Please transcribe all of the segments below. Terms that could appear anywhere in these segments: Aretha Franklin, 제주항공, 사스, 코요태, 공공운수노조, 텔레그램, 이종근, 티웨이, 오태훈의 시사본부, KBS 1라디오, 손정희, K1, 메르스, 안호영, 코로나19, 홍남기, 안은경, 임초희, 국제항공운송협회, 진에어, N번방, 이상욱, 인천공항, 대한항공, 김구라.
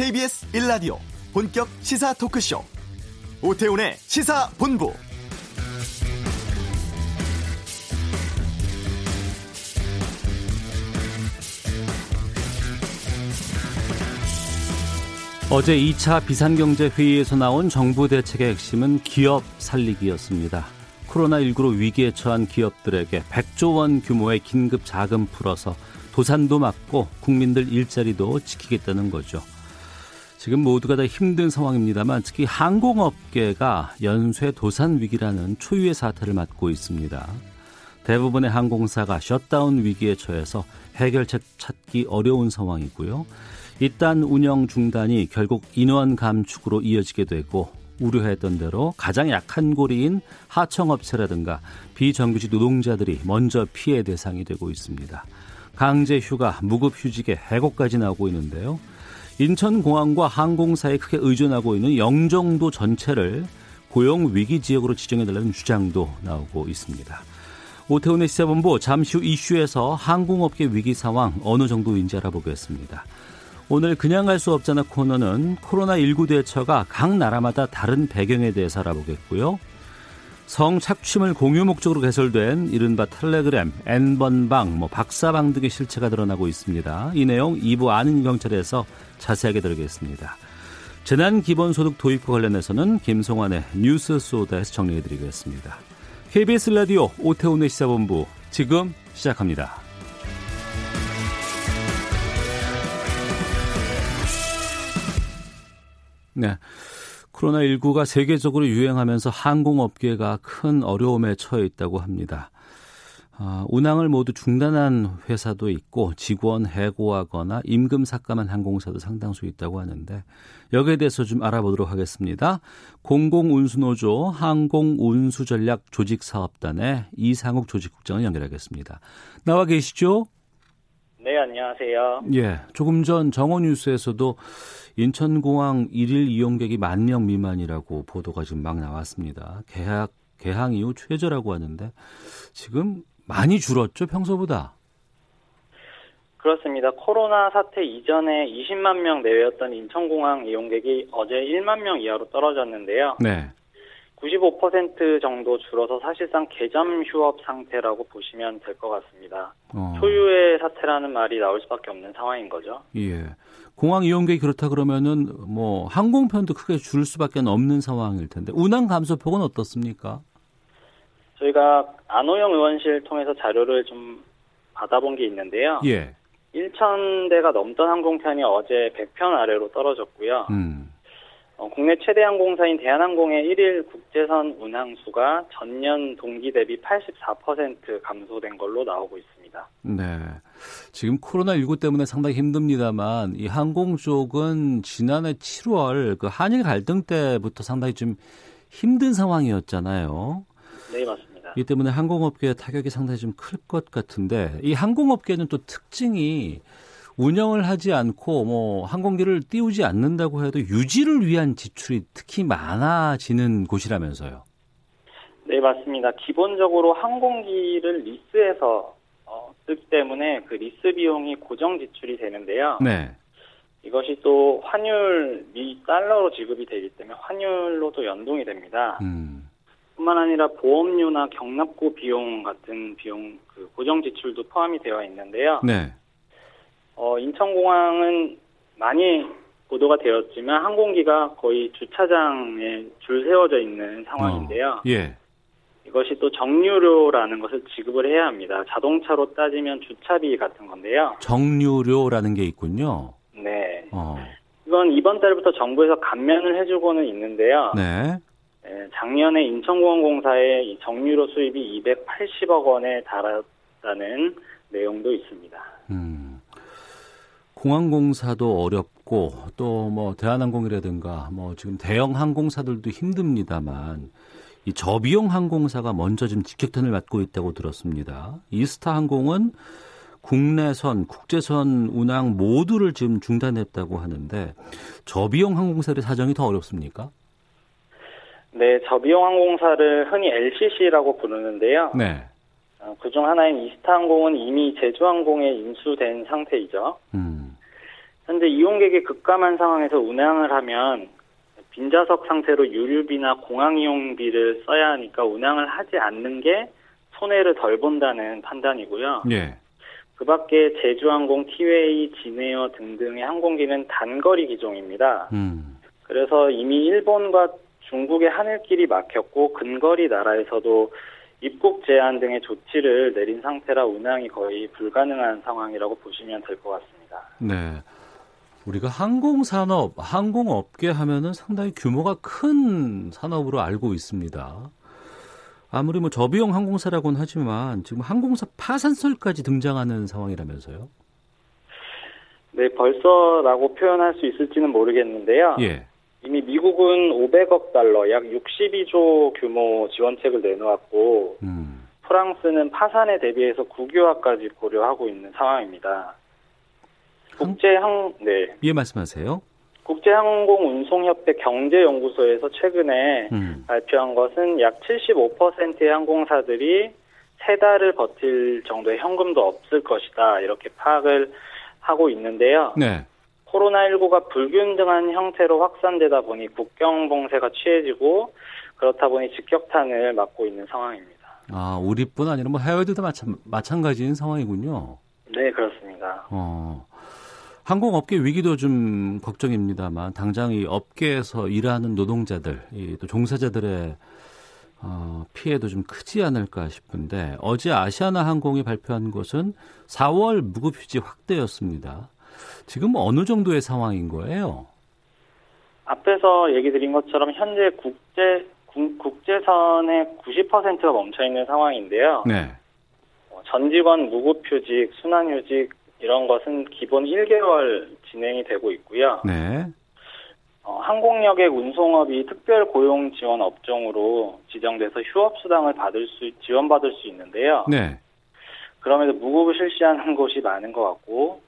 KBS 1라디오 본격 시사 토크쇼 오태훈의 시사본부. 어제 2차 비상경제회의에서 나온 정부 대책의 핵심은 기업 살리기였습니다. 코로나19로 위기에 처한 기업들에게 100조 원 규모의 긴급 자금 풀어서 도산도 막고 국민들 일자리도 지키겠다는 거죠. 지금 모두가 다 힘든 상황입니다만 특히 항공업계가 연쇄 도산 위기라는 초유의 사태를 맞고 있습니다. 대부분의 항공사가 셧다운 위기에 처해서 해결책 찾기 어려운 상황이고요. 일단 운영 중단이 결국 인원 감축으로 이어지게 되고 우려했던 대로 가장 약한 고리인 하청업체라든가 비정규직 노동자들이 먼저 피해 대상이 되고 있습니다. 강제 휴가, 무급 휴직의 해고까지 나오고 있는데요. 인천공항과 항공사에 크게 의존하고 있는 영종도 전체를 고용위기지역으로 지정해달라는 주장도 나오고 있습니다. 오태훈의 시사본부 잠시 후 이슈에서 항공업계 위기 상황 어느 정도인지 알아보겠습니다. 오늘 그냥 갈 수 없잖아 코너는 코로나19 대처가 각 나라마다 다른 배경에 대해서 알아보겠고요. 성착취물 공유 목적으로 개설된 이른바 텔레그램, N번방, 박사방 등의 실체가 드러나고 있습니다. 이 내용 2부 안은경 차례에서 자세하게 다루겠습니다. 재난기본소득 도입과 관련해서는 김성환의 뉴스 소다에서 정리해드리겠습니다. KBS 라디오 오태훈의 시사본부 지금 시작합니다. 네, 코로나19가 세계적으로 유행하면서 항공업계가 큰 어려움에 처해 있다고 합니다. 운항을 모두 중단한 회사도 있고 직원 해고하거나 임금 삭감한 항공사도 상당수 있다고 하는데 여기에 대해서 좀 알아보도록 하겠습니다. 공공운수노조 항공운수전략조직사업단의 이상욱 조직국장을 연결하겠습니다. 나와 계시죠? 네, 안녕하세요. 예, 조금 전 정오뉴스에서도 인천공항 1일 이용객이 10,000명 미만이라고 보도가 지금 막 나왔습니다. 개항 이후 최저라고 하는데 지금 많이 줄었죠, 평소보다? 그렇습니다. 코로나 사태 이전에 20만 명 내외였던 인천공항 이용객이 어제 1만 명 이하로 떨어졌는데요. 네. 95% 정도 줄어서 사실상 개점 휴업 상태라고 보시면 될 것 같습니다. 초유의 사태라는 말이 나올 수밖에 없는 상황인 거죠. 예, 공항 이용객이 그렇다 그러면은 항공편도 크게 줄 수밖에 없는 상황일 텐데 운항 감소폭은 어떻습니까? 저희가 안호영 의원실 통해서 자료를 좀 받아본 게 있는데요. 예, 1,000대가 넘던 항공편이 어제 100편 아래로 떨어졌고요. 국내 최대 항공사인 대한항공의 1일 국제선 운항수가 전년 동기 대비 84% 감소된 걸로 나오고 있습니다. 네, 지금 코로나19 때문에 상당히 힘듭니다만 이 항공 쪽은 지난해 7월 그 한일 갈등 때부터 상당히 좀 힘든 상황이었잖아요. 네, 맞습니다. 이 때문에 항공업계의 타격이 상당히 좀 클 것 같은데 이 항공업계는 또 특징이 운영을 하지 않고 항공기를 띄우지 않는다고 해도 유지를 위한 지출이 특히 많아지는 곳이라면서요. 네, 맞습니다. 기본적으로 항공기를 리스해서 쓰기 때문에 그 리스 비용이 고정 지출이 되는데요. 네. 이것이 또 환율 미 달러로 지급이 되기 때문에 환율로도 연동이 됩니다. 뿐만 아니라 보험료나 경납고 비용 같은 비용 그 고정 지출도 포함이 되어 있는데요. 네. 인천공항은 많이 보도가 되었지만 항공기가 거의 주차장에 줄 세워져 있는 상황인데요. 예. 이것이 또 정류료라는 것을 지급을 해야 합니다. 자동차로 따지면 주차비 같은 건데요. 정류료라는 게 있군요. 네. 이건 이번 달부터 정부에서 감면을 해주고는 있는데요. 네. 작년에 인천공항공사의 정류료 수입이 280억 원에 달았다는 내용도 있습니다. 공항공사도 어렵고 또 대한항공이라든가 지금 대형 항공사들도 힘듭니다만 이 저비용 항공사가 먼저 지금 직격탄을 맞고 있다고 들었습니다. 이스타항공은 국내선, 국제선 운항 모두를 지금 중단했다고 하는데 저비용 항공사의 사정이 더 어렵습니까? 네, 저비용 항공사를 흔히 LCC라고 부르는데요. 네. 그중 하나인 이스타항공은 이미 제주항공에 인수된 상태이죠. 현재 이용객이 급감한 상황에서 운항을 하면 빈좌석 상태로 유류비나 공항 이용비를 써야 하니까 운항을 하지 않는 게 손해를 덜 본다는 판단이고요. 예. 그 밖에 제주항공, 티웨이, 진에어 등등의 항공기는 단거리 기종입니다. 그래서 이미 일본과 중국의 하늘길이 막혔고 근거리 나라에서도 입국 제한 등의 조치를 내린 상태라 운항이 거의 불가능한 상황이라고 보시면 될 것 같습니다. 네. 우리가 항공산업, 항공업계 하면은 상당히 규모가 큰 산업으로 알고 있습니다. 아무리 뭐 저비용 항공사라고는 하지만 지금 항공사 파산설까지 등장하는 상황이라면서요? 네, 벌써라고 표현할 수 있을지는 모르겠는데요. 예. 이미 미국은 500억 달러, 약 62조 규모 지원책을 내놓았고 프랑스는 파산에 대비해서 국유화까지 고려하고 있는 상황입니다. 예, 말씀하세요. 국제항공운송협회 경제연구소에서 최근에 발표한 것은 약 75%의 항공사들이 세 달을 버틸 정도의 현금도 없을 것이다, 이렇게 파악을 하고 있는데요. 네. 코로나19가 불균등한 형태로 확산되다 보니 국경 봉쇄가 취해지고 그렇다 보니 직격탄을 맞고 있는 상황입니다. 아, 우리뿐 아니라 뭐 해외도 다 마찬가지인 상황이군요. 네, 그렇습니다. 항공업계 위기도 좀 걱정입니다만 당장 이 업계에서 일하는 노동자들, 또 종사자들의 피해도 좀 크지 않을까 싶은데 어제 아시아나항공이 발표한 것은 4월 무급휴직 확대였습니다. 지금 어느 정도의 상황인 거예요? 앞에서 얘기 드린 것처럼 현재 국제선의 90%가 멈춰있는 상황인데요. 네. 전직원 무급휴직, 순환휴직 이런 것은 기본 1개월 진행이 되고 있고요. 네. 항공력의 운송업이 특별 고용 지원 업종으로 지정돼서 휴업수당을 지원받을 수 있는데요. 네. 그럼에도 무급을 실시하는 곳이 많은 것 같고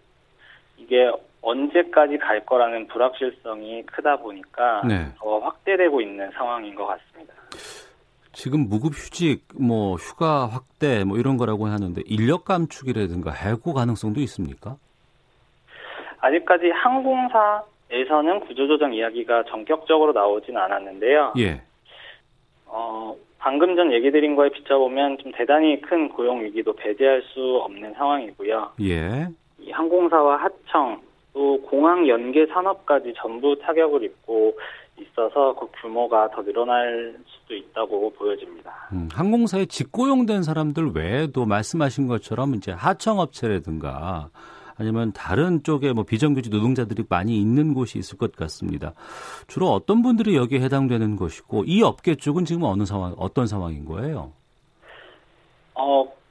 이게 언제까지 갈 거라는 불확실성이 크다 보니까 네. 더 확대되고 있는 상황인 것 같습니다. 지금 무급휴직, 뭐 휴가 확대 뭐 이런 거라고 하는데 인력 감축이라든가 해고 가능성도 있습니까? 아직까지 항공사에서는 구조조정 이야기가 전격적으로 나오진 않았는데요. 예. 방금 전 얘기 드린 거에 비춰보면 좀 대단히 큰 고용 위기도 배제할 수 없는 상황이고요. 예. 이 항공사와 하청 또 공항 연계 산업까지 전부 타격을 입고 있어서 그 규모가 더 늘어날 수도 있다고 보여집니다. 항공사에 직고용된 사람들 외에도 말씀하신 것처럼 이제 하청업체라든가 아니면 다른 쪽에 뭐 비정규직 노동자들이 많이 있는 곳이 있을 것 같습니다. 주로 어떤 분들이 여기에 해당되는 것이고 이 업계 쪽은 지금 어떤 상황인 거예요?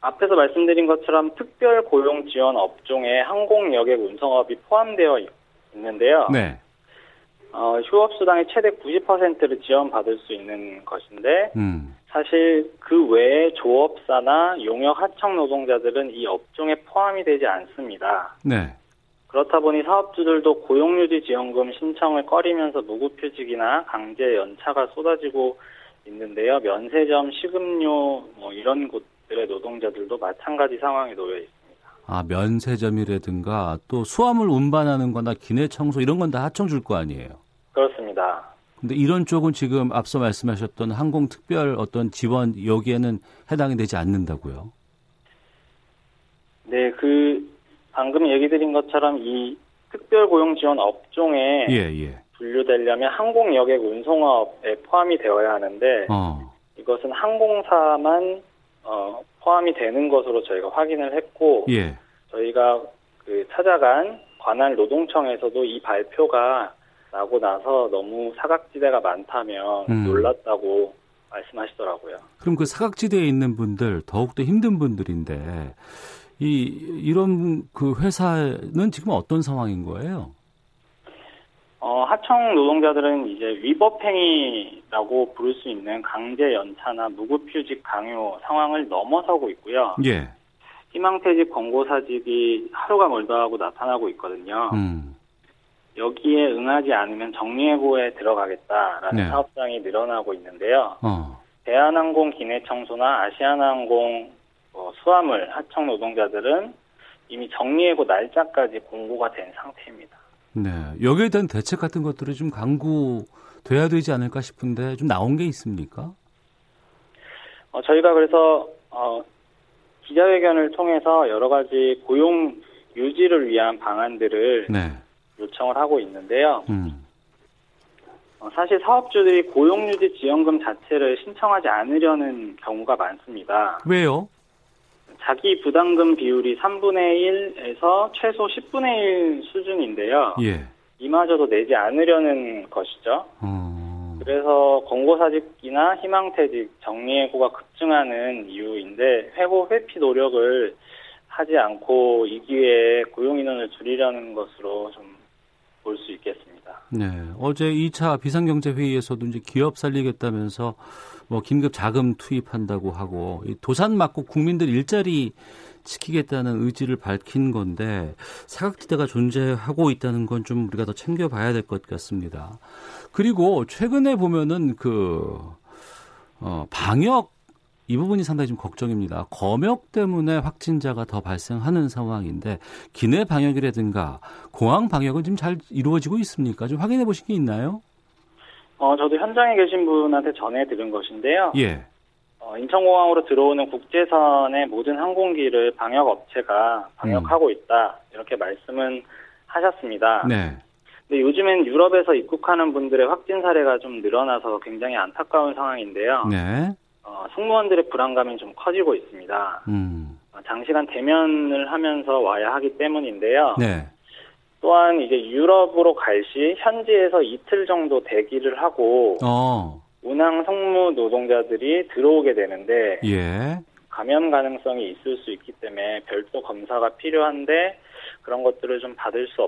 앞에서 말씀드린 것처럼 특별 고용 지원 업종에 항공 여객 운송업이 포함되어 있는데요. 네. 휴업수당의 최대 90%를 지원받을 수 있는 것인데 사실 그 외에 조업사나 용역 하청 노동자들은 이 업종에 포함이 되지 않습니다. 네. 그렇다 보니 사업주들도 고용유지 지원금 신청을 꺼리면서 무급휴직이나 강제 연차가 쏟아지고 있는데요. 면세점, 식음료 뭐 이런 곳들의 노동자들도 마찬가지 상황에 놓여 있습니다. 아, 면세점이라든가 또 수화물 운반하는 거나 기내 청소 이런 건 다 하청 줄 거 아니에요? 그렇습니다. 근데 이런 쪽은 지금 앞서 말씀하셨던 항공 특별 어떤 지원 여기에는 해당이 되지 않는다고요? 네, 방금 얘기 드린 것처럼 이 특별 고용 지원 업종에 분류되려면 항공 여객 운송업에 포함이 되어야 하는데 이것은 항공사만 포함이 되는 것으로 저희가 확인을 했고 예. 저희가 찾아간 관할 노동청에서도 이 발표가 나고 나서 너무 사각지대가 많다며 놀랐다고 말씀하시더라고요. 그럼 그 사각지대에 있는 분들 더욱더 힘든 분들인데 이런 그 회사는 지금 어떤 상황인 거예요? 하청 노동자들은 이제 위법행위라고 부를 수 있는 강제 연차나 무급휴직 강요 상황을 넘어서고 있고요. 예. 희망퇴직 권고사직이 하루가 멀다 하고 나타나고 있거든요. 여기에 응하지 않으면 정리해고에 들어가겠다라는 네. 사업장이 늘어나고 있는데요. 대한항공 기내청소나 아시아나항공 수화물 하청 노동자들은 이미 정리해고 날짜까지 공고가 된 상태입니다. 네, 여기에 대한 대책 같은 것들이 좀 강구돼야 되지 않을까 싶은데 좀 나온 게 있습니까? 저희가 그래서 기자회견을 통해서 여러 가지 고용 유지를 위한 방안들을 네. 요청을 하고 있는데요. 사실 사업주들이 고용유지 지원금 자체를 신청하지 않으려는 경우가 많습니다. 왜요? 자기 부담금 비율이 3분의 1에서 최소 10분의 1 수준인데요. 예. 이마저도 내지 않으려는 것이죠. 그래서 권고사직이나 희망퇴직, 정리해고가 급증하는 이유인데 회피 노력을 하지 않고 이 기회에 고용인원을 줄이려는 것으로 좀 볼 수 있겠습니다. 네, 어제 2차 비상경제회의에서도 이제 기업 살리겠다면서 뭐 긴급 자금 투입한다고 하고 도산 막고 국민들 일자리 지키겠다는 의지를 밝힌 건데 사각지대가 존재하고 있다는 건 좀 우리가 더 챙겨봐야 될 것 같습니다. 그리고 최근에 보면은 방역 이 부분이 상당히 좀 걱정입니다. 검역 때문에 확진자가 더 발생하는 상황인데 기내 방역이라든가 공항 방역은 지금 잘 이루어지고 있습니까? 좀 확인해 보신 게 있나요? 저도 현장에 계신 분한테 전해 들은 것인데요. 예. 인천공항으로 들어오는 국제선의 모든 항공기를 방역업체가 방역하고 있다. 이렇게 말씀은 하셨습니다. 네. 근데 요즘엔 유럽에서 입국하는 분들의 확진 사례가 좀 늘어나서 굉장히 안타까운 상황인데요. 네. 승무원들의 불안감이 좀 커지고 있습니다. 장시간 대면을 하면서 와야 하기 때문인데요. 네. 또한 이제 유럽으로 갈 시 현지에서 이틀 정도 대기를 하고 운항 승무 노동자들이 들어오게 되는데 예. 감염 가능성이 있을 수 있기 때문에 별도 검사가 필요한데 그런 것들을 좀 받을 수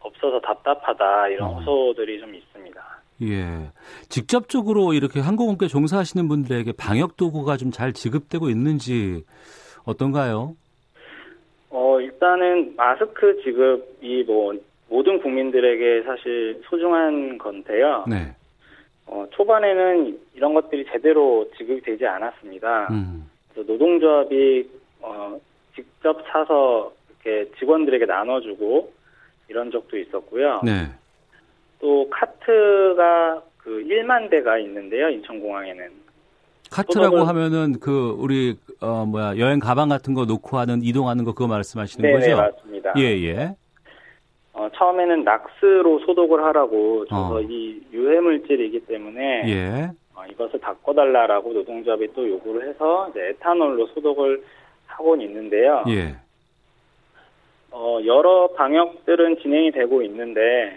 없어서 답답하다 이런 호소들이 좀 있습니다. 예, 직접적으로 이렇게 항공업계 종사하시는 분들에게 방역 도구가 좀 잘 지급되고 있는지 어떤가요? 일단은 마스크 지급이 모든 국민들에게 사실 소중한 건데요. 네. 초반에는 이런 것들이 제대로 지급되지 않았습니다. 그래서 노동조합이 직접 사서 이렇게 직원들에게 나눠주고 이런 적도 있었고요. 네. 또 카트가 1만 대가 있는데요, 인천공항에는. 카트라고 하면은 우리 여행 가방 같은 거 놓고 하는 이동하는 거 그거 말씀하시는 네네, 거죠? 네, 맞습니다. 예. 처음에는 락스로 소독을 하라고 줘서 이 유해물질이기 때문에 예. 이것을 바꿔달라라고 노동조합이 또 요구를 해서 이제 에탄올로 소독을 하고는 있는데요. 예. 여러 방역들은 진행이 되고 있는데.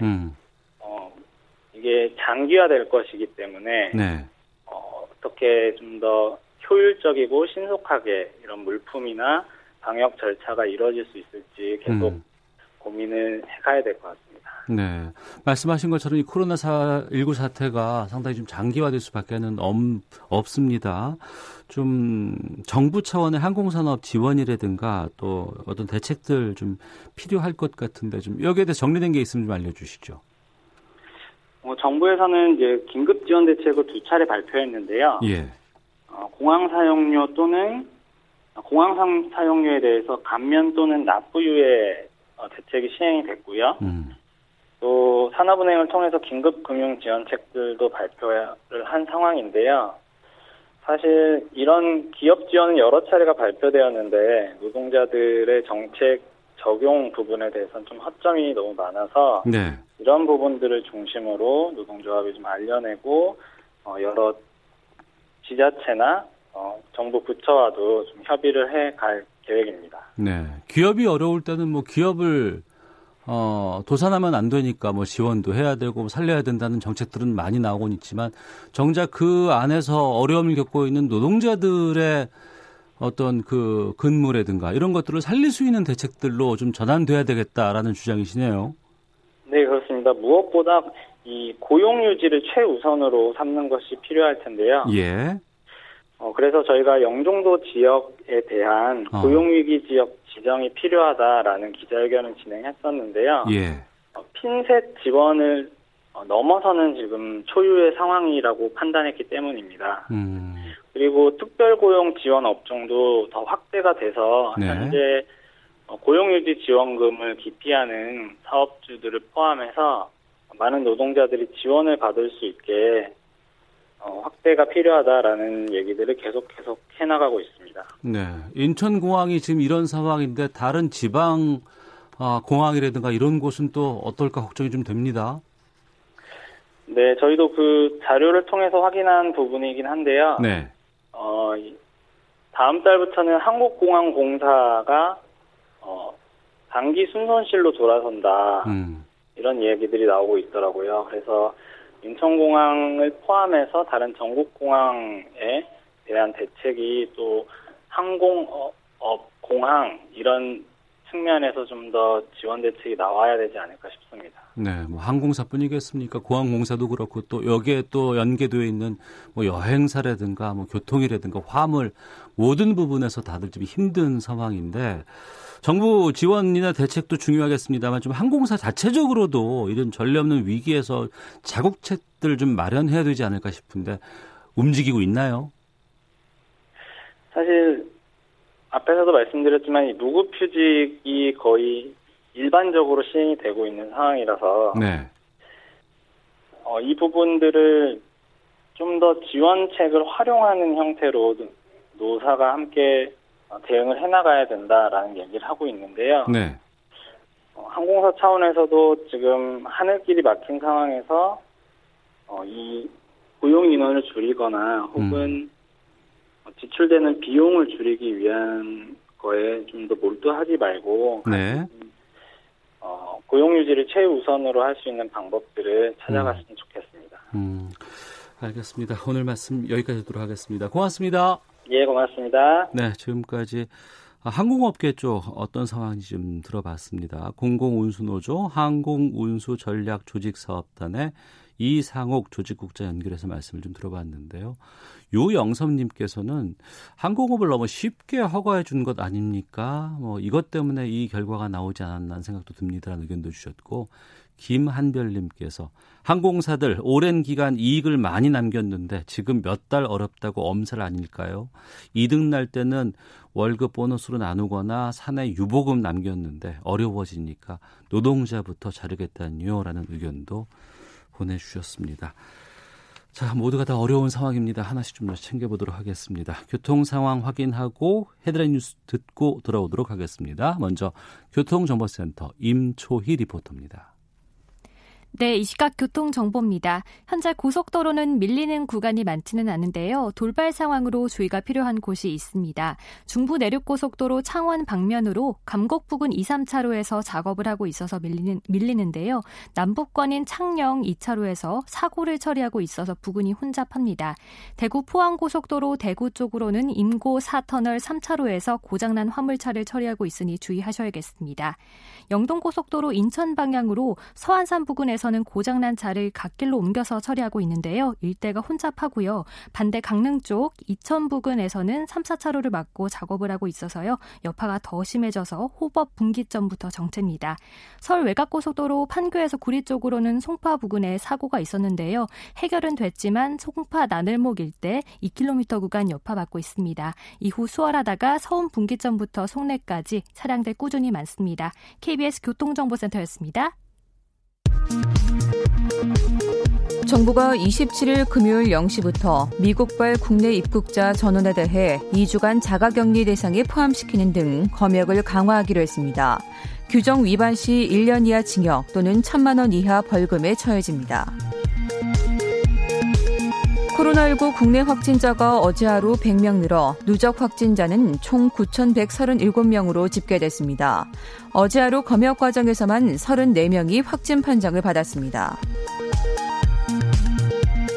이게 장기화될 것이기 때문에 네. 어떻게 좀 더 효율적이고 신속하게 이런 물품이나 방역 절차가 이루어질 수 있을지 계속 고민을 해가야 될 것 같습니다. 네, 말씀하신 것처럼 이 코로나19 사태가 상당히 좀 장기화될 수밖에는 없습니다. 좀 정부 차원의 항공산업 지원이라든가 또 어떤 대책들 좀 필요할 것 같은데 좀 여기에 대해서 정리된 게 있으면 좀 알려주시죠. 정부에서는 이제 긴급 지원 대책을 2차례 발표했는데요. 예. 공항 사용료 또는 공항 사용료에 대해서 감면 또는 납부유예 대책이 시행이 됐고요. 또 산업은행을 통해서 긴급 금융 지원책들도 발표를 한 상황인데요. 사실 이런 기업 지원은 여러 차례가 발표되었는데 노동자들의 정책 적용 부분에 대해서는 좀 허점이 너무 많아서 네. 이런 부분들을 중심으로 노동조합이 좀 알려내고 여러 지자체나 정부 부처와도 좀 협의를 해갈 계획입니다. 네, 기업이 어려울 때는 기업을 도산하면 안 되니까 지원도 해야 되고 살려야 된다는 정책들은 많이 나오곤 있지만 정작 그 안에서 어려움을 겪고 있는 노동자들의 어떤 근무라든가 이런 것들을 살릴 수 있는 대책들로 좀 전환돼야 되겠다라는 주장이시네요. 네, 그렇습니다. 무엇보다 이 고용 유지를 최우선으로 삼는 것이 필요할 텐데요. 예. 그래서 저희가 영종도 지역에 대한 고용위기 지역 지정이 필요하다라는 기자회견을 진행했었는데요. 예. 핀셋 지원을 넘어서는 지금 초유의 상황이라고 판단했기 때문입니다. 그리고 특별고용 지원 업종도 더 확대가 돼서 네. 현재 고용유지 지원금을 기피하는 사업주들을 포함해서 많은 노동자들이 지원을 받을 수 있게 확대가 필요하다라는 얘기들을 계속 해나가고 있습니다. 네, 인천공항이 지금 이런 상황인데 다른 지방 공항이라든가 이런 곳은 또 어떨까 걱정이 좀 됩니다. 네, 저희도 그 자료를 통해서 확인한 부분이긴 한데요. 네. 다음 달부터는 한국공항공사가 단기 순손실로 돌아선다. 이런 얘기들이 나오고 있더라고요. 그래서 인천공항을 포함해서 다른 전국공항에 대한 대책이 또 항공업, 공항 이런 측면에서 좀 더 지원 대책이 나와야 되지 않을까 싶습니다. 네, 뭐 항공사뿐이겠습니까? 공항공사도 그렇고 또 여기에 또 연계되어 있는 뭐 여행사라든가 뭐 교통이라든가 화물 모든 부분에서 다들 좀 힘든 상황인데 정부 지원이나 대책도 중요하겠습니다만 좀 항공사 자체적으로도 이런 전례 없는 위기에서 자국책들 좀 마련해야 되지 않을까 싶은데 움직이고 있나요? 사실 앞에서도 말씀드렸지만 이 무급휴직이 거의 일반적으로 시행이 되고 있는 상황이라서 네. 이 부분들을 좀 더 지원책을 활용하는 형태로 노사가 함께 대응을 해나가야 된다라는 얘기를 하고 있는데요. 네. 항공사 차원에서도 지금 하늘길이 막힌 상황에서 이 고용 인원을 줄이거나 혹은 지출되는 비용을 줄이기 위한 거에 좀 더 몰두하지 말고 네. 고용 유지를 최우선으로 할 수 있는 방법들을 찾아갔으면 좋겠습니다. 알겠습니다. 오늘 말씀 여기까지 하도록 하겠습니다. 고맙습니다. 예, 고맙습니다. 네, 지금까지 항공업계 쪽 어떤 상황인지 좀 들어봤습니다. 공공운수노조 항공운수전략조직사업단의 이상욱 조직국장 연결해서 말씀을 좀 들어봤는데요. 요영섭님께서는 항공업을 너무 쉽게 허가해 준 것 아닙니까? 뭐 이것 때문에 이 결과가 나오지 않았나 생각도 듭니다라는 의견도 주셨고 김한별님께서 항공사들 오랜 기간 이익을 많이 남겼는데 지금 몇 달 어렵다고 엄살 아닐까요? 2등 날 때는 월급 보너스로 나누거나 사내 유보금 남겼는데 어려워지니까 노동자부터 자르겠다니요 라는 의견도 보내주셨습니다. 자, 모두가 다 어려운 상황입니다. 하나씩 좀 더 챙겨보도록 하겠습니다. 교통 상황 확인하고 헤드라인 뉴스 듣고 돌아오도록 하겠습니다. 먼저 교통정보센터 임초희 리포터입니다. 네, 이 시각 교통정보입니다. 현재 고속도로는 밀리는 구간이 많지는 않은데요. 돌발 상황으로 주의가 필요한 곳이 있습니다. 중부 내륙고속도로 창원 방면으로 감곡 부근 2, 3차로에서 작업을 하고 있어서 밀리는데요. 남북권인 창녕 2차로에서 사고를 처리하고 있어서 부근이 혼잡합니다. 대구 포항고속도로 대구 쪽으로는 임고 4터널 3차로에서 고장난 화물차를 처리하고 있으니 주의하셔야겠습니다. 영동고속도로 인천 방향으로 서안산 부근에서 서는 고장난 차를 갓길로 옮겨서 처리하고 있는데요. 일대가 혼잡하고요. 반대 강릉 쪽 이천 부근에서는 3, 4차로를 막고 작업을 하고 있어서요. 여파가 더 심해져서 호법 분기점부터 정체입니다. 서울 외곽고속도로 판교에서 구리 쪽으로는 송파 부근에 사고가 있었는데요. 해결은 됐지만 송파 나들목 일대 2km 구간 여파받고 있습니다. 이후 수월하다가 서운 분기점부터 송내까지 차량들 꾸준히 많습니다. KBS 교통정보센터였습니다. 정부가 27일 금요일 0시부터 미국발 국내 입국자 전원에 대해 2주간 자가격리 대상에 포함시키는 등 검역을 강화하기로 했습니다. 규정 위반 시 1년 이하 징역 또는 1,000만 원 이하 벌금에 처해집니다. 코로나19 국내 확진자가 어제 하루 100명 늘어 누적 확진자는 총 9,137명으로 집계됐습니다. 어제 하루 검역 과정에서만 34명이 확진 판정을 받았습니다.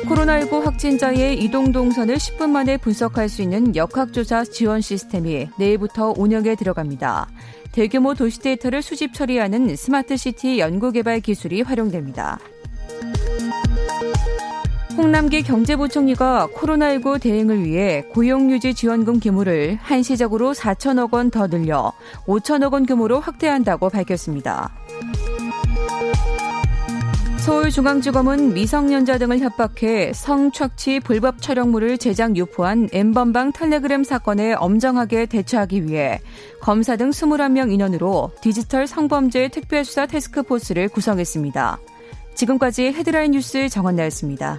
코로나19 확진자의 이동 동선을 10분 만에 분석할 수 있는 역학조사 지원 시스템이 내일부터 운영에 들어갑니다. 대규모 도시 데이터를 수집 처리하는 스마트시티 연구개발 기술이 활용됩니다. 홍남기 경제부총리가 코로나19 대응을 위해 고용유지지원금 규모를 한시적으로 4천억 원 더 늘려 5천억 원 규모로 확대한다고 밝혔습니다. 서울중앙지검은 미성년자 등을 협박해 성착취 불법 촬영물을 제작 유포한 N번방 텔레그램 사건에 엄정하게 대처하기 위해 검사 등 21명 인원으로 디지털 성범죄 특별수사 태스크포스를 구성했습니다. 지금까지 헤드라인 뉴스 정원나였습니다.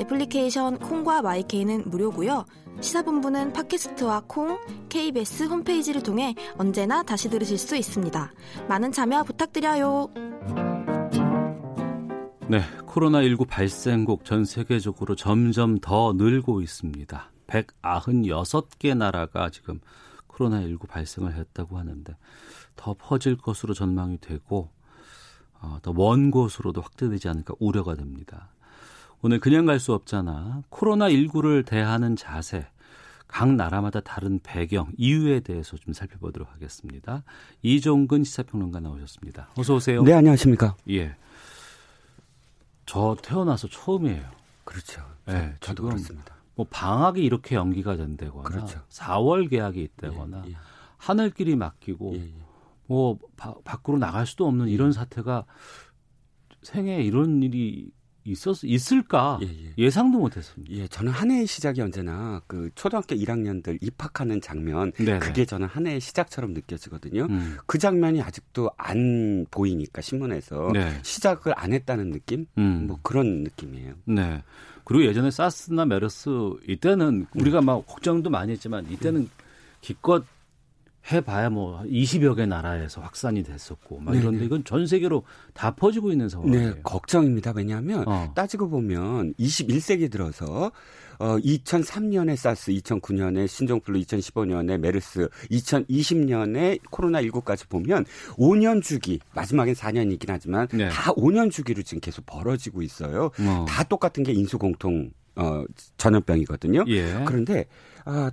애플리케이션 콩과 마이케이는 무료고요. 시사본부는 팟캐스트와 콩, KBS 홈페이지를 통해 언제나 다시 들으실 수 있습니다. 많은 참여 부탁드려요. 네, 코로나19 발생국 전 세계적으로 점점 더 늘고 있습니다. 196개 나라가 지금 코로나19 발생을 했다고 하는데 더 퍼질 것으로 전망이 되고 더 먼 곳으로도 확대되지 않을까 우려가 됩니다. 오늘 그냥 갈 수 없잖아. 코로나19를 대하는 자세, 각 나라마다 다른 배경, 이유에 대해서 좀 살펴보도록 하겠습니다. 이종근 시사평론가 나오셨습니다. 어서 오세요. 네, 안녕하십니까. 예, 저 태어나서 처음이에요. 그렇죠. 네, 저도 그렇습니다. 뭐 방학이 이렇게 연기가 된다거나, 그렇죠, 4월 계약이 있다거나, 예, 예, 하늘길이 막히고, 예, 예, 뭐 밖으로 나갈 수도 없는, 예, 이런 사태가 생애에 이런 일이 있을까, 예, 예, 예상도 못했습니다. 예, 저는 한 해의 시작이 언제나 그 초등학교 1학년들 입학하는 장면, 네네, 그게 저는 한 해의 시작처럼 느껴지거든요. 그 장면이 아직도 안 보이니까 신문에서, 네, 시작을 안 했다는 느낌, 뭐 그런 느낌이에요. 네. 그리고 예전에 사스나 메르스 이때는 우리가 막 걱정도 많이 했지만 이때는 기껏 해봐야 뭐 20여 개 나라에서 확산이 됐었고 막 이런데 이건 전 세계로 다 퍼지고 있는 상황이에요. 네, 걱정입니다. 왜냐하면 따지고 보면 21세기 들어서 2003년에 사스, 2009년에 신종플루, 2015년에 메르스, 2020년에 코로나19까지 보면 5년 주기, 마지막엔 4년이긴 하지만, 네, 다 5년 주기로 지금 계속 벌어지고 있어요. 다 똑같은 게 인수공통 전염병이거든요. 예. 그런데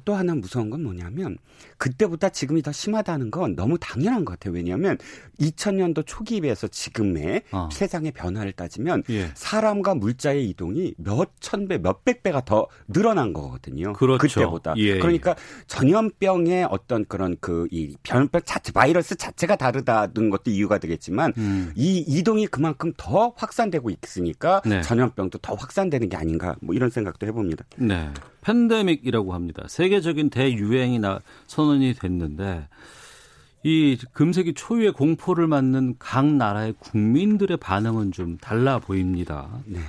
또 하나 무서운 건 뭐냐면 그때보다 지금이 더 심하다는 건 너무 당연한 것 같아요. 왜냐하면 2000년도 초기에 비해서 지금의 세상의 변화를 따지면, 예, 사람과 물자의 이동이 몇 천 배, 몇백 배가 더 늘어난 거거든요. 그렇죠. 그때보다. 예. 그러니까 전염병의 어떤 그런 이 변염병 자체, 바이러스 자체가 다르다는 것도 이유가 되겠지만 이 이동이 그만큼 더 확산되고 있으니까, 네, 전염병도 더 확산되는 게 아닌가, 뭐 이런 생각도 해봅니다. 네. 팬데믹이라고 합니다. 세계적인 대유행이 선언이 됐는데 이 금세기 초유의 공포를 맞는 각 나라의 국민들의 반응은 좀 달라 보입니다. 네.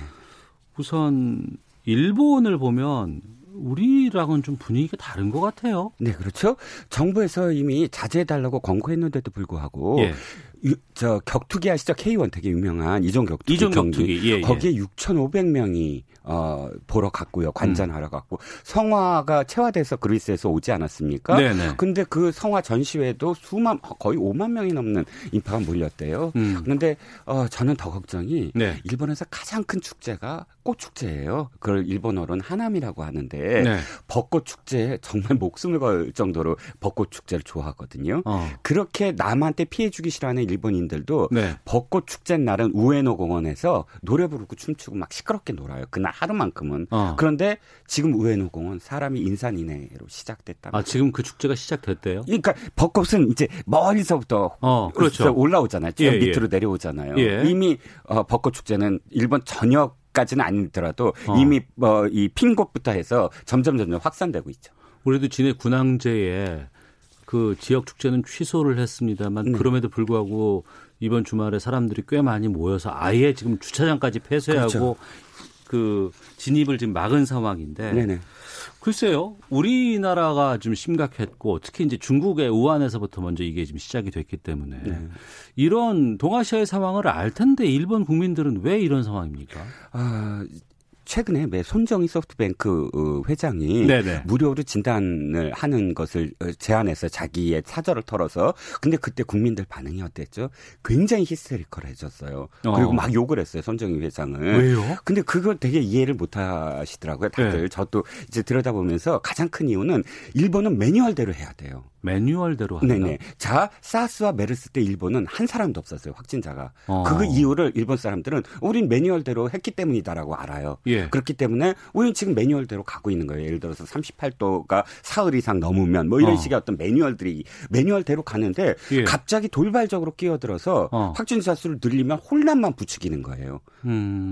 우선 일본을 보면 우리랑은 좀 분위기가 다른 것 같아요. 네, 그렇죠. 정부에서 이미 자제해달라고 권고했는데도 불구하고, 예, 저 격투기 아시죠? K1 되게 유명한 이종 격투기. 예, 예. 거기에 6,500명이 보러 갔고요. 관전하러 갔고. 성화가 체화돼서 그리스에서 오지 않았습니까? 네네. 근데 그 성화 전시회도 거의 5만 명이 넘는 인파가 몰렸대요. 그런데 저는 더 걱정이, 네, 일본에서 가장 큰 축제가 꽃축제예요. 그걸 일본어로는 하남이라고 하는데, 네, 벚꽃축제에 정말 목숨을 걸 정도로 벚꽃축제를 좋아하거든요. 그렇게 남한테 피해 주기 싫어하는 일본인들도, 네, 벚꽃축제 날은 우에노 공원에서 노래 부르고 춤추고 막 시끄럽게 놀아요. 그날 하루만큼은. 그런데 지금 우에노 공원 사람이 인산인해로 시작됐다. 아, 지금 그 축제가 시작됐대요? 그러니까 벚꽃은 이제 멀리서부터, 그렇죠, 올라오잖아요. 예, 밑으로, 예, 내려오잖아요. 예. 이미 벚꽃축제는 일본 전역까지는 아니더라도 이미 이 핀 곳부터 해서 점점 확산되고 있죠. 우리도 진해 군항제에 그 지역 축제는 취소를 했습니다만, 네, 그럼에도 불구하고 이번 주말에 사람들이 꽤 많이 모여서 아예 지금 주차장까지 폐쇄하고, 그렇죠, 그 진입을 지금 막은 상황인데, 네네, 글쎄요, 우리나라가 좀 심각했고 특히 이제 중국의 우한에서부터 먼저 이게 지금 시작이 됐기 때문에, 네, 이런 동아시아의 상황을 알 텐데 일본 국민들은 왜 이런 상황입니까? 최근에 손정희 소프트뱅크 회장이 네네. 무료로 진단을 하는 것을 제안했어요. 자기의 사절을 털어서. 근데 그때 국민들 반응이 어땠죠? 굉장히 히스테리컬해졌어요. 그리고 막 욕을 했어요. 손정희 회장은. 왜요? 근데 그걸 되게 이해를 못 하시더라고요. 다들. 네. 저도 이제 들여다보면서 가장 큰 이유는 일본은 매뉴얼대로 해야 돼요. 매뉴얼대로 한다. 네네. 자, 사스와 메르스 때 일본은 한 사람도 없었어요. 확진자가. 그 이유를 일본 사람들은 우린 매뉴얼대로 했기 때문이다라고 알아요. 예. 그렇기 때문에 우린 지금 매뉴얼대로 가고 있는 거예요. 예를 들어서 38도가 사흘 이상 넘으면 뭐 이런 식의 어떤 매뉴얼들이 매뉴얼대로 가는데 예. 갑자기 돌발적으로 끼어들어서 확진자 수를 늘리면 혼란만 부추기는 거예요.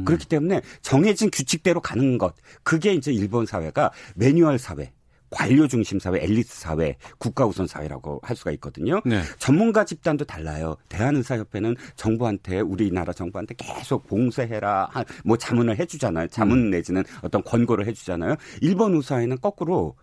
그렇기 때문에 정해진 규칙대로 가는 것. 그게 이제 일본 사회가 매뉴얼 사회. 관료 중심 사회, 엘리트 사회, 국가 우선 사회라고 할 수가 있거든요. 네. 전문가 집단도 달라요. 대한의사협회는 정부한테 우리나라 정부한테 계속 봉쇄해라 뭐 자문을 해주잖아요. 자문 내지는 어떤 권고를 해주잖아요. 일본 의사회는 거꾸로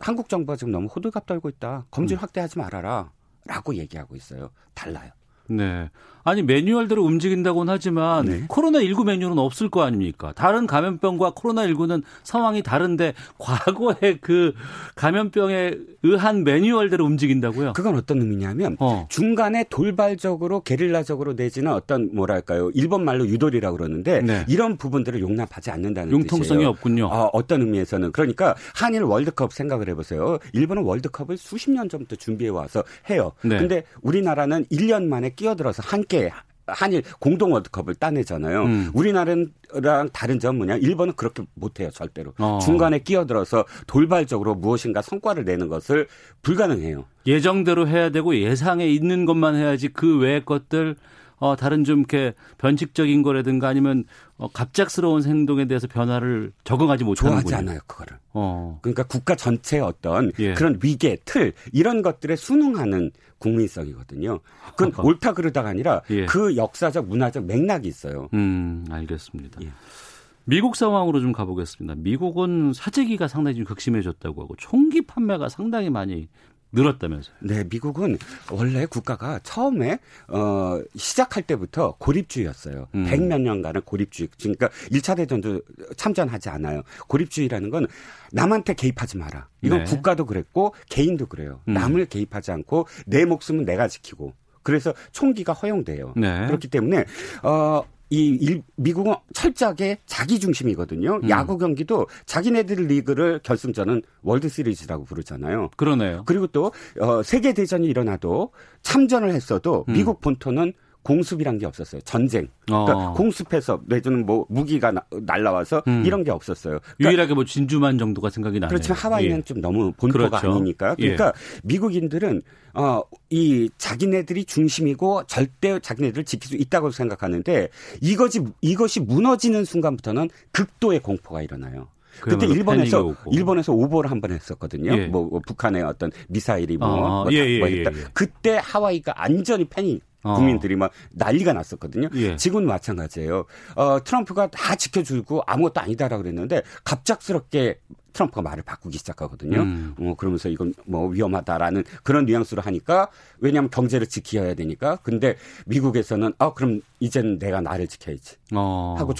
한국 정부가 지금 너무 호들갑 떨고 있다. 검진 확대하지 말아라 라고 얘기하고 있어요. 달라요. 네. 아니 매뉴얼대로 움직인다고는 하지만 네. 코로나19 매뉴얼은 없을 거 아닙니까? 다른 감염병과 코로나19는 상황이 다른데 과거의 그 감염병에 의한 매뉴얼대로 움직인다고요? 그건 어떤 의미냐면 중간에 돌발적으로 게릴라적으로 내지는 어떤 뭐랄까요? 일본 말로 유돌이라고 그러는데 네. 이런 부분들을 용납하지 않는다는 융통성이 뜻이에요. 없군요. 어떤 의미에서는. 그러니까 한일 월드컵 생각을 해보세요. 일본은 월드컵을 수십 년 전부터 준비해와서 해요. 그런데 네. 우리나라는 1년 만에 끼어들어서 한일 공동 월드컵을 따내잖아요. 우리나라랑 다른 점은 뭐냐? 일본은 그렇게 못해요. 절대로. 중간에 끼어들어서 돌발적으로 무엇인가 성과를 내는 것을 불가능해요. 예정대로 해야 되고 예상에 있는 것만 해야지 그 외의 것들 다른 좀 이렇게 변칙적인 거라든가 아니면 갑작스러운 행동에 대해서 변화를 적응하지 못하는군요. 좋아하지 않아요, 그거를. 그러니까 국가 전체의 어떤 예. 그런 위계, 틀 이런 것들에 순응하는 국민성이거든요. 그건 옳다 그러다가 아니라 예. 그 역사적, 문화적 맥락이 있어요. 알겠습니다. 예. 미국 상황으로 좀 가보겠습니다. 미국은 사재기가 상당히 좀 극심해졌다고 하고 총기 판매가 상당히 많이 늘었다면서요? 네, 미국은 원래 국가가 처음에 시작할 때부터 고립주의였어요. 100몇 년간의 고립주의. 그러니까 1차 대전도 참전하지 않아요. 고립주의라는 건 남한테 개입하지 마라. 이건 네. 국가도 그랬고 개인도 그래요. 남을 개입하지 않고 내 목숨은 내가 지키고. 그래서 총기가 허용돼요. 네. 그렇기 때문에 미국은 철저하게 자기 중심이거든요. 야구 경기도 자기네들 리그를 결승전은 월드 시리즈라고 부르잖아요. 그러네요. 그리고 또 세계 대전이 일어나도 참전을 했어도 미국 본토는 공습이란 게 없었어요. 전쟁. 그러니까 공습해서 내지는 뭐 무기가 날라와서 이런 게 없었어요. 그러니까 유일하게 뭐 진주만 정도가 생각이 나네요. 그렇지만 하와이는 예. 좀 너무 본토가 그렇죠. 아니니까. 그러니까 예. 미국인들은 이 자기네들이 중심이고 절대 자기네들을 지킬 수 있다고 생각하는데 이것이 무너지는 순간부터는 극도의 공포가 일어나요. 그때 일본에서 오보를 한 번 했었거든요. 예. 뭐 북한의 어떤 미사일이 뭐 했다. 그때 하와이가 완전히 패닉. 국민들이 막 난리가 났었거든요. 예. 지금은 마찬가지예요. 트럼프가 다 지켜주고 아무것도 아니다라고 그랬는데 갑작스럽게 트럼프가 말을 바꾸기 시작하거든요. 그러면서 이건 뭐 위험하다라는 그런 뉘앙스로 하니까 왜냐하면 경제를 지켜야 되니까. 근데 미국에서는 그럼 이제는 내가 나를 지켜야지 하고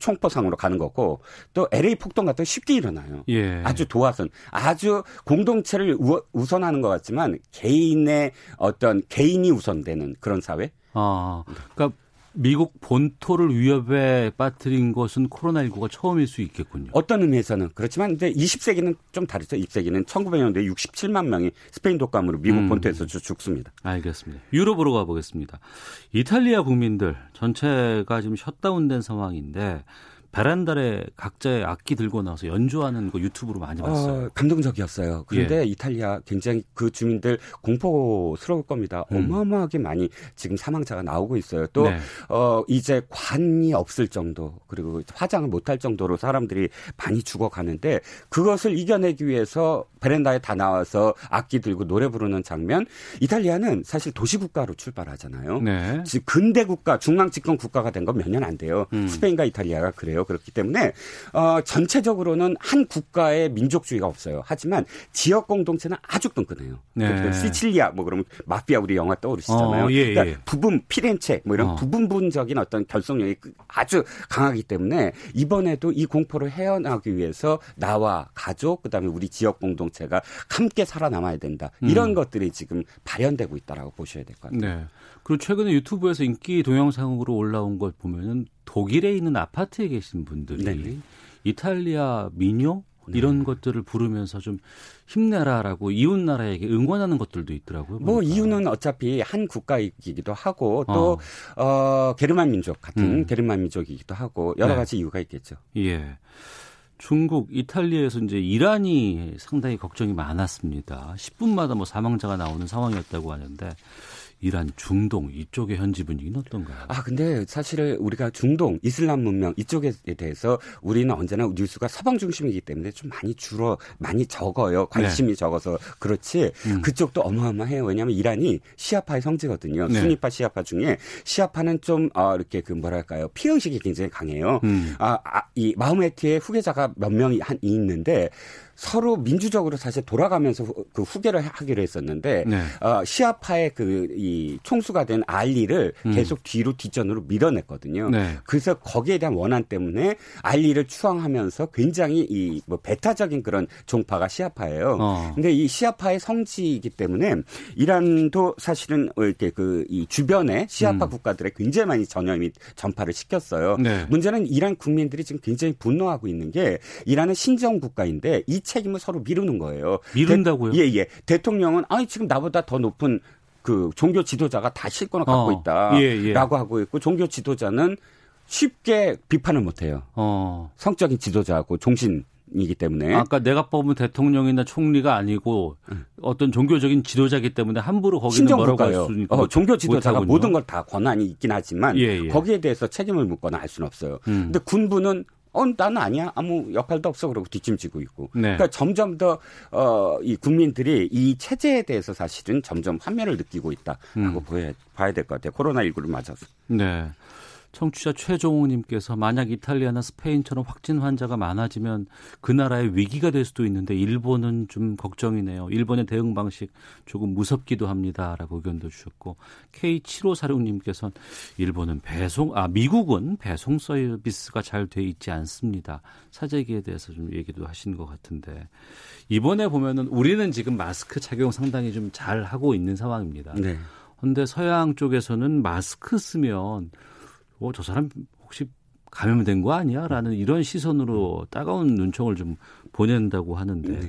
총포상으로 가는 거고 또 LA 폭동 같은 거 쉽게 일어나요. 예. 아주 도화선, 아주 공동체를 우선하는 것 같지만 개인의 어떤 개인이 우선되는 그런 사회. 그러니까 미국 본토를 위협에 빠뜨린 것은 코로나19가 처음일 수 있겠군요. 어떤 의미에서는 그렇지만 이제 20세기는 좀 다르죠. 20세기는 1900년대 67만 명이 스페인 독감으로 미국 본토에서 죽습니다. 알겠습니다. 유럽으로 가보겠습니다. 이탈리아 국민들 전체가 지금 셧다운된 상황인데 베란다에 각자의 악기 들고 나와서 연주하는 거 유튜브로 많이 봤어요. 감동적이었어요. 그런데 예. 이탈리아 굉장히 그 주민들 공포스러울 겁니다. 어마어마하게 많이 지금 사망자가 나오고 있어요. 또 네. 이제 관이 없을 정도 그리고 화장을 못할 정도로 사람들이 많이 죽어가는데 그것을 이겨내기 위해서 베란다에 다 나와서 악기 들고 노래 부르는 장면. 이탈리아는 사실 도시국가로 출발하잖아요. 네. 근대국가, 중앙집권 국가가 된 건 몇 년 안 돼요. 스페인과 이탈리아가 그래요. 그렇기 때문에 전체적으로는 한 국가의 민족주의가 없어요. 하지만 지역 공동체는 아주 끈끈해요. 네. 시칠리아 뭐 그러면 마피아 우리 영화 떠오르시잖아요. 예, 그러니까 예. 부분 피렌체 뭐 이런 부분적인 어떤 결속력이 아주 강하기 때문에 이번에도 이 공포를 헤어나기 위해서 나와 가족 그다음에 우리 지역 공동체가 함께 살아남아야 된다. 이런 것들이 지금 발현되고 있다라고 보셔야 될 것 같아요. 네. 그리고 최근에 유튜브에서 인기 동영상으로 올라온 걸 보면은 독일에 있는 아파트에 계신 분들이 네네. 이탈리아 민요 이런 네. 것들을 부르면서 좀 힘내라라고 이웃 나라에게 응원하는 것들도 있더라고요. 보니까. 뭐 이유는 어차피 한 국가이기도 하고 또 게르만 민족 같은 게르만 민족이기도 하고 여러 네. 가지 이유가 있겠죠. 예. 중국, 이탈리아에서 이제 이란이 상당히 걱정이 많았습니다. 10분마다 뭐 사망자가 나오는 상황이었다고 하는데 이란, 중동 이쪽의 현지 분위기는 어떤가요? 아 근데 사실 우리가 중동, 이슬람 문명 이쪽에 대해서 우리는 언제나 뉴스가 서방 중심이기 때문에 좀 많이 적어요. 관심이 네. 적어서 그렇지 그쪽도 어마어마해요. 왜냐하면 이란이 시아파의 성지거든요. 네. 순위파, 시아파 중에 시아파는 좀 이렇게 그 뭐랄까요 피의식이 굉장히 강해요. 이 마흐메트의 후계자가 몇 명이 있는데. 서로 민주적으로 사실 돌아가면서 그 후계를 하기로 했었는데 네. 시아파의 그 이 총수가 된 알리를 계속 뒤로 뒷전으로 밀어냈거든요. 네. 그래서 거기에 대한 원한 때문에 알리를 추앙하면서 굉장히 이 뭐 배타적인 그런 종파가 시아파예요. 근데 이 시아파의 성지이기 때문에 이란도 사실은 이렇게 그 이 주변에 시아파 국가들에 굉장히 많이 전파를 시켰어요. 네. 문제는 이란 국민들이 지금 굉장히 분노하고 있는 게 이란은 신정 국가인데 이 책임을 서로 미루는 거예요. 미룬다고요? 예. 대통령은 아니 지금 나보다 더 높은 그 종교 지도자가 다 실권을 갖고 있다라고 하고 있고 종교 지도자는 쉽게 비판을 못 해요. 성적인 지도자하고 종신 이기 때문에 아까 내가 뽑은 대통령이나 총리가 아니고 어떤 종교적인 지도자이기 때문에 함부로 거기는 뭐라고 할 수 있고 종교 지도자가 모든 걸 다 권한이 있긴 하지만 거기에 대해서 책임을 묻거나 알 수는 없어요. 근데 군부는 나는 아니야. 아무 역할도 없어. 그러고 뒷짐지고 있고. 네. 그러니까 점점 더, 이 국민들이 이 체제에 대해서 사실은 점점 환멸을 느끼고 있다라고 봐야 될 것 같아요. 코로나19를 맞아서. 네. 청취자 최종우님께서 만약 이탈리아나 스페인처럼 확진 환자가 많아지면 그 나라의 위기가 될 수도 있는데 일본은 좀 걱정이네요. 일본의 대응 방식 조금 무섭기도 합니다라고 의견도 주셨고 K7546님께서는 미국은 배송 서비스가 잘 돼 있지 않습니다. 사재기에 대해서 좀 얘기도 하신 것 같은데 이번에 보면은 우리는 지금 마스크 착용 상당히 좀 잘 하고 있는 상황입니다. 네. 그런데 서양 쪽에서는 마스크 쓰면 저 사람 혹시 감염된 거 아니야? 라는 이런 시선으로 따가운 눈총을 좀 보낸다고 하는데 네.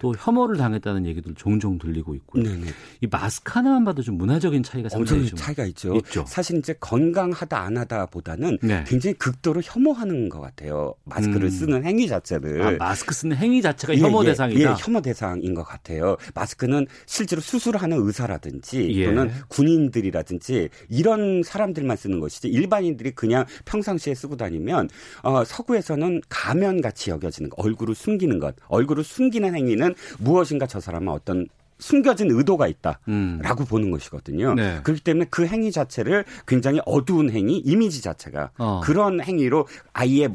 또 혐오를 당했다는 얘기도 종종 들리고 있고요. 네네. 이 마스크 하나만 봐도 좀 문화적인 차이가 엄청 차이가 있죠. 사실 이제 건강하다 안 하다보다는 네. 굉장히 극도로 혐오하는 것 같아요. 마스크를 쓰는 행위 자체를. 마스크 쓰는 행위 자체가 혐오 대상이다. 예, 혐오 대상인 것 같아요. 마스크는 실제로 수술하는 의사라든지 또는 군인들이라든지 이런 사람들만 쓰는 것이지 일반인들이 그냥 평상시에 쓰고 다니면 서구에서는 가면같이 여겨지는 것, 얼굴을 숨기는 행위는 무엇인가 저 사람은 어떤 숨겨진 의도가 있다라고 보는 것이거든요. 네. 그렇기 때문에 그 행위 자체를 굉장히 어두운 행위, 이미지 자체가 그런 행위로 아예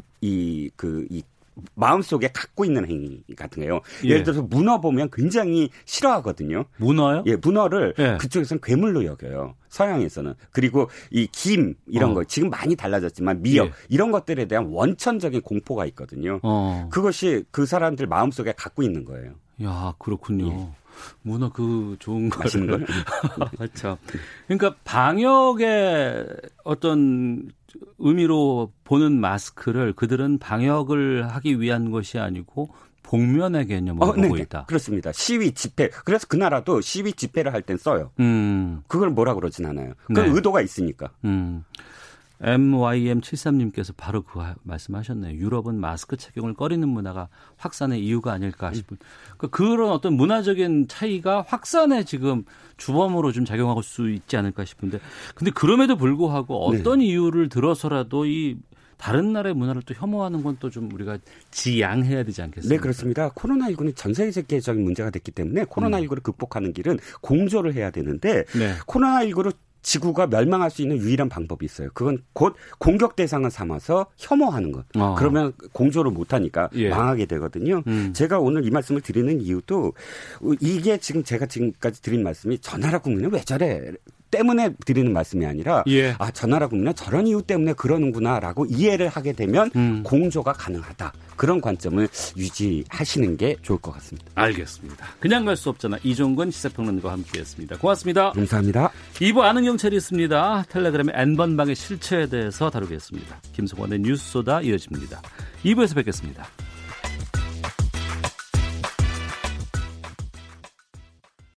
마음속에 갖고 있는 행위 같은 거예요. 예를 들어서 문어 보면 굉장히 싫어하거든요. 문어요? 예, 문어를 그쪽에서는 괴물로 여겨요. 서양에서는. 그리고 이 김 이런 거 지금 많이 달라졌지만 미역 이런 것들에 대한 원천적인 공포가 있거든요. 그것이 그 사람들 마음속에 갖고 있는 거예요. 야, 그렇군요. 문어 그 좋은 거 아시는 걸. 참. 그러니까 방역의 어떤 의미로 보는 마스크를 그들은 방역을 하기 위한 것이 아니고 복면의 개념을 보고 있다. 그렇습니다. 시위 집회. 그래서 그 나라도 시위 집회를 할 땐 써요. 그걸 뭐라 그러진 않아요. 그 의도가 있으니까. MYM73님께서 바로 그 말씀하셨네요. 유럽은 마스크 착용을 꺼리는 문화가 확산의 이유가 아닐까 싶은 그런 어떤 문화적인 차이가 확산에 지금 주범으로 좀 작용할 수 있지 않을까 싶은데 근데 그럼에도 불구하고 어떤 이유를 들어서라도 이 다른 나라의 문화를 또 혐오하는 건 또 좀 우리가 지양해야 되지 않겠습니까? 네, 그렇습니다. 코로나19는 전 세계적인 문제가 됐기 때문에 코로나19를 극복하는 길은 공조를 해야 되는데 네. 코로나19로 지구가 멸망할 수 있는 유일한 방법이 있어요. 그건 곧 공격 대상을 삼아서 혐오하는 것. 그러면 공조를 못하니까 예. 망하게 되거든요. 제가 오늘 이 말씀을 드리는 이유도 이게 지금 제가 지금까지 드린 말씀이 저 나라 국민은 왜 저래 때문에 드리는 말씀이 아니라 예. 아, 저 나라 국민은 저런 이유 때문에 그러는구나라고 이해를 하게 되면 공조가 가능하다. 그런 관점을 유지하시는 게 좋을 것 같습니다. 알겠습니다. 그냥 갈 수 없잖아. 이종근 시사평론가와 함께했습니다. 고맙습니다. 감사합니다. 2부 안은경 차리 있습니다. 텔레그램의 N번방의 실체에 대해서 다루겠습니다. 김성환의 뉴스소다 이어집니다. 2부에서 뵙겠습니다.